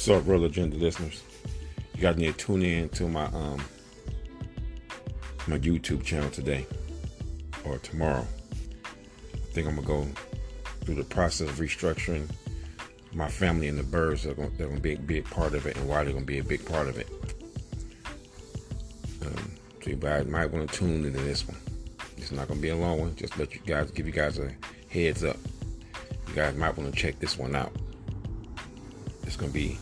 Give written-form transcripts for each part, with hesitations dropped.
What's up, Real Agenda Listeners? You guys need to tune in to my my YouTube channel today or tomorrow. I think I'm going to go through the process of restructuring my family and the birds. They're going to be a big part of it, and why they're going to be a big part of it. So you guys might want to tune into this one. It's not going to be a long one. Just let you guys, give you guys a heads up. You guys might want to check this one out. It's going to be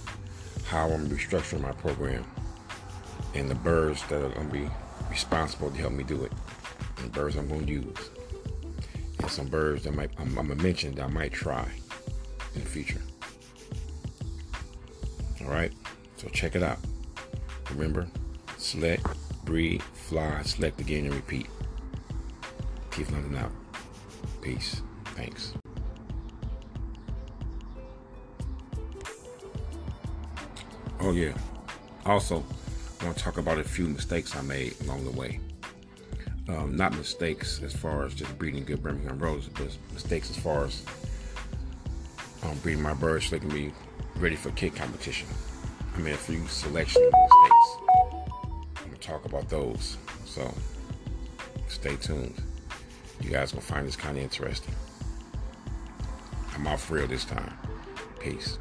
how I'm restructuring my program and the birds that are going to be responsible to help me do it, and birds I'm going to use, and some birds that I'm going to mention that I might try in the future. Alright, so check it out. Remember, select, breed, fly, select again, and repeat. Keep London out. Peace. Thanks. Oh yeah, also I want to talk about a few mistakes I made along the way. Not mistakes as far as just breeding good Birmingham roses, but mistakes as far as breeding my birds so they can be ready for kid competition. I made a few selection mistakes. I'm going to talk about those, so stay tuned. You guys will find this kind of interesting. I'm off Real this time. Peace.